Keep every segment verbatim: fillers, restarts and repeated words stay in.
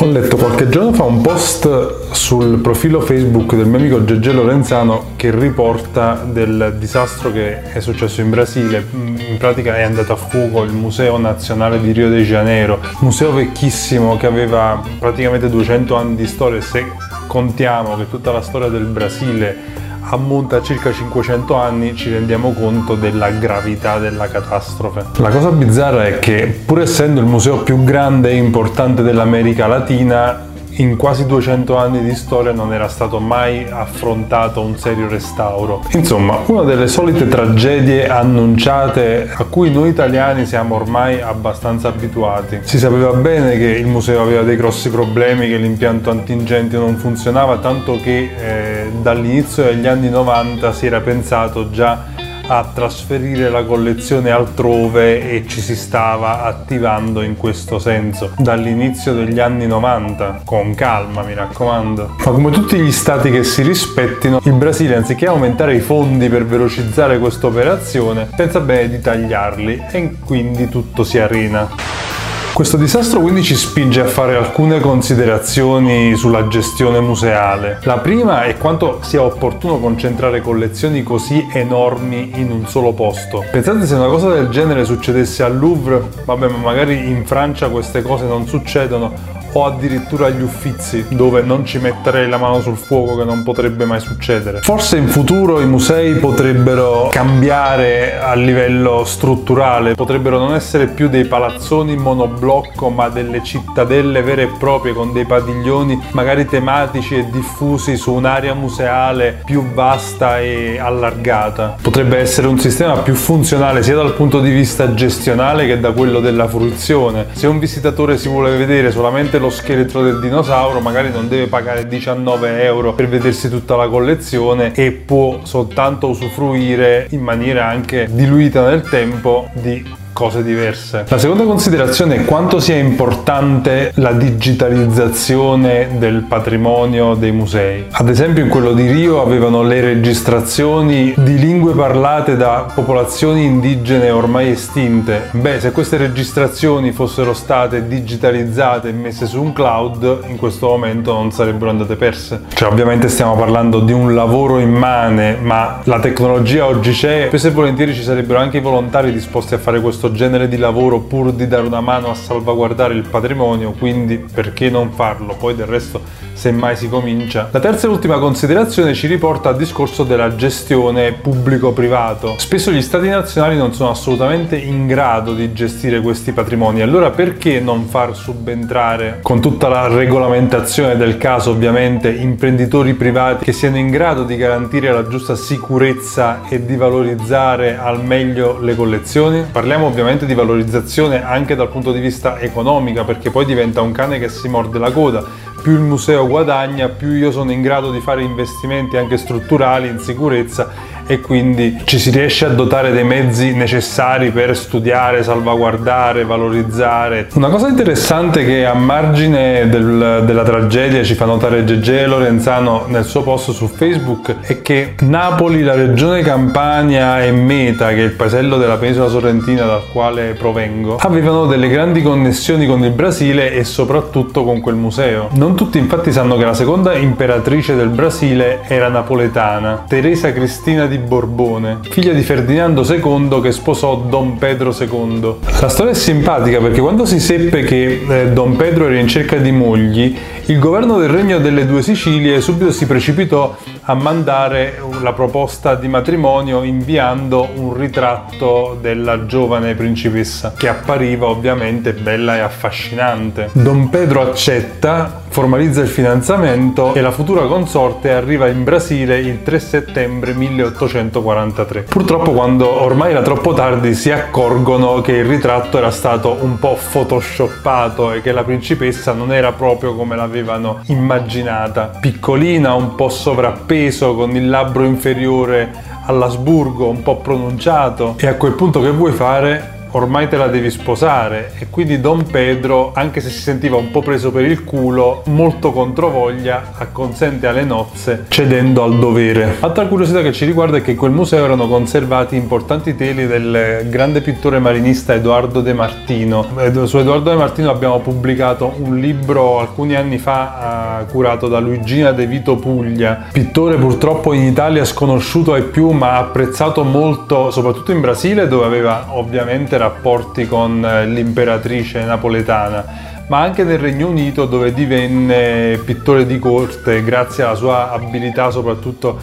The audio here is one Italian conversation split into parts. Ho letto qualche giorno fa un post sul profilo Facebook del mio amico Gegè Lorenzano che riporta del disastro che è successo in Brasile. In pratica è andato a fuoco il Museo Nazionale di Rio de Janeiro, museo vecchissimo che aveva praticamente duecento anni di storia, se contiamo che tutta la storia del Brasile ammonta a circa cinquecento anni, ci rendiamo conto della gravità della catastrofe. La cosa bizzarra è che, pur essendo il museo più grande e importante dell'America Latina, in quasi duecento anni di storia non era stato mai affrontato un serio restauro. Insomma, una delle solite tragedie annunciate a cui noi italiani siamo ormai abbastanza abituati. Si sapeva bene che il museo aveva dei grossi problemi, che l'impianto antincendio non funzionava, tanto che eh, dall'inizio degli anni novanta si era pensato già a trasferire la collezione altrove e ci si stava attivando in questo senso dall'inizio degli anni novanta, con calma, mi raccomando. Ma come tutti gli stati che si rispettino, il Brasile, anziché aumentare i fondi per velocizzare questa operazione, pensa bene di tagliarli, e quindi tutto si arena. Questo disastro quindi ci spinge a fare alcune considerazioni sulla gestione museale. La prima è quanto sia opportuno concentrare collezioni così enormi in un solo posto. Pensate se una cosa del genere succedesse al Louvre, vabbè, ma magari in Francia queste cose non succedono, o addirittura agli Uffizi, dove non ci metterei la mano sul fuoco che non potrebbe mai succedere. Forse in futuro i musei potrebbero cambiare a livello strutturale, potrebbero non essere più dei palazzoni monoblocco, ma delle cittadelle vere e proprie con dei padiglioni magari tematici e diffusi su un'area museale più vasta e allargata. Potrebbe essere un sistema più funzionale sia dal punto di vista gestionale che da quello della fruizione. Se un visitatore si vuole vedere solamente lo scheletro del dinosauro, magari non deve pagare diciannove euro per vedersi tutta la collezione e può soltanto usufruire in maniera anche diluita nel tempo di cose diverse. La seconda considerazione è quanto sia importante la digitalizzazione del patrimonio dei musei. Ad esempio in quello di Rio avevano le registrazioni di lingue parlate da popolazioni indigene ormai estinte. Beh, se queste registrazioni fossero state digitalizzate e messe su un cloud, in questo momento non sarebbero andate perse. Cioè, ovviamente stiamo parlando di un lavoro immane, ma la tecnologia oggi c'è, spesso e volentieri ci sarebbero anche i volontari disposti a fare questo genere di lavoro pur di dare una mano a salvaguardare il patrimonio, quindi perché non farlo? Poi del resto semmai si comincia. La terza e ultima considerazione ci riporta al discorso della gestione pubblico-privato. Spesso gli stati nazionali non sono assolutamente in grado di gestire questi patrimoni, allora perché non far subentrare, con tutta la regolamentazione del caso ovviamente, imprenditori privati che siano in grado di garantire la giusta sicurezza e di valorizzare al meglio le collezioni? Parliamo ovviamente di valorizzazione anche dal punto di vista economico, perché poi diventa un cane che si morde la coda. Più il museo guadagna, più io sono in grado di fare investimenti anche strutturali in sicurezza, e quindi ci si riesce a dotare dei mezzi necessari per studiare, salvaguardare, valorizzare. Una cosa interessante che a margine del, della tragedia ci fa notare Gegè Lorenzano nel suo post su Facebook è che Napoli, la regione Campania e Meta, che è il paesello della penisola sorrentina dal quale provengo, avevano delle grandi connessioni con il Brasile e soprattutto con quel museo. Non tutti infatti sanno che la seconda imperatrice del Brasile era napoletana, Teresa Cristina di Borbone, figlia di Ferdinando secondo che sposò Don Pedro secondo. La storia è simpatica perché quando si seppe che eh, Don Pedro era in cerca di mogli, il governo del Regno delle Due Sicilie subito si precipitò a mandare la proposta di matrimonio inviando un ritratto della giovane principessa, che appariva ovviamente bella e affascinante. Don Pedro accetta, formalizza il fidanzamento e la futura consorte arriva in Brasile il tre settembre milleottocentoquarantatré. Purtroppo, quando ormai era troppo tardi, si accorgono che il ritratto era stato un po' photoshoppato e che la principessa non era proprio come l'avevano immaginata. Piccolina, un po' sovrappeso, con il labbro inferiore all'Asburgo, un po' pronunciato. E a quel punto che vuoi fare? ormai te la devi sposare, e quindi Don Pedro, anche se si sentiva un po' preso per il culo, molto controvoglia acconsente alle nozze cedendo al dovere. Altra curiosità che ci riguarda è che in quel museo erano conservati importanti teli del grande pittore marinista Edoardo De Martino. Su Edoardo De Martino abbiamo pubblicato un libro alcuni anni fa uh, curato da Luigina De Vito Puglia, pittore purtroppo in Italia sconosciuto ai più ma apprezzato molto soprattutto in Brasile, dove aveva ovviamente rapporti con l'imperatrice napoletana, ma anche nel Regno Unito, dove divenne pittore di corte grazie alla sua abilità soprattutto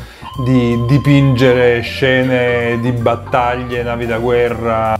di dipingere scene di battaglie, navi da guerra.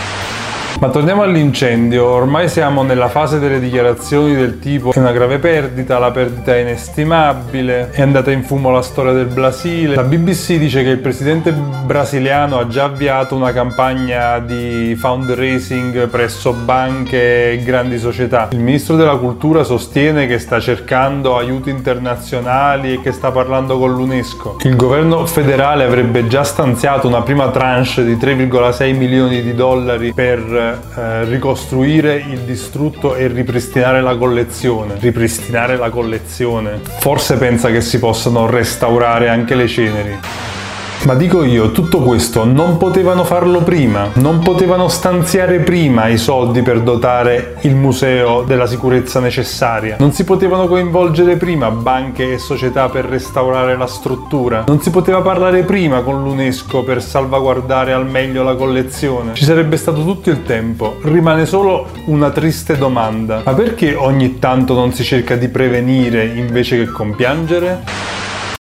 Ma torniamo all'incendio. Ormai siamo nella fase delle dichiarazioni del tipo è una grave perdita, la perdita è inestimabile, è andata in fumo la storia del Brasile. La B B C dice che il presidente brasiliano ha già avviato una campagna di fundraising presso banche e grandi società. Il ministro della cultura sostiene che sta cercando aiuti internazionali e che sta parlando con l'UNESCO. Il governo federale avrebbe già stanziato una prima tranche di tre virgola sei milioni di dollari per ricostruire il distrutto e ripristinare la collezione. Ripristinare la collezione. Forse pensa che si possano restaurare anche le ceneri. Ma dico io, tutto questo non potevano farlo prima? Non potevano stanziare prima i soldi per dotare il museo della sicurezza necessaria? Non si potevano coinvolgere prima banche e società per restaurare la struttura? Non si poteva parlare prima con l'UNESCO per salvaguardare al meglio la collezione? Ci sarebbe stato tutto il tempo. Rimane solo una triste domanda: ma perché ogni tanto non si cerca di prevenire invece che compiangere?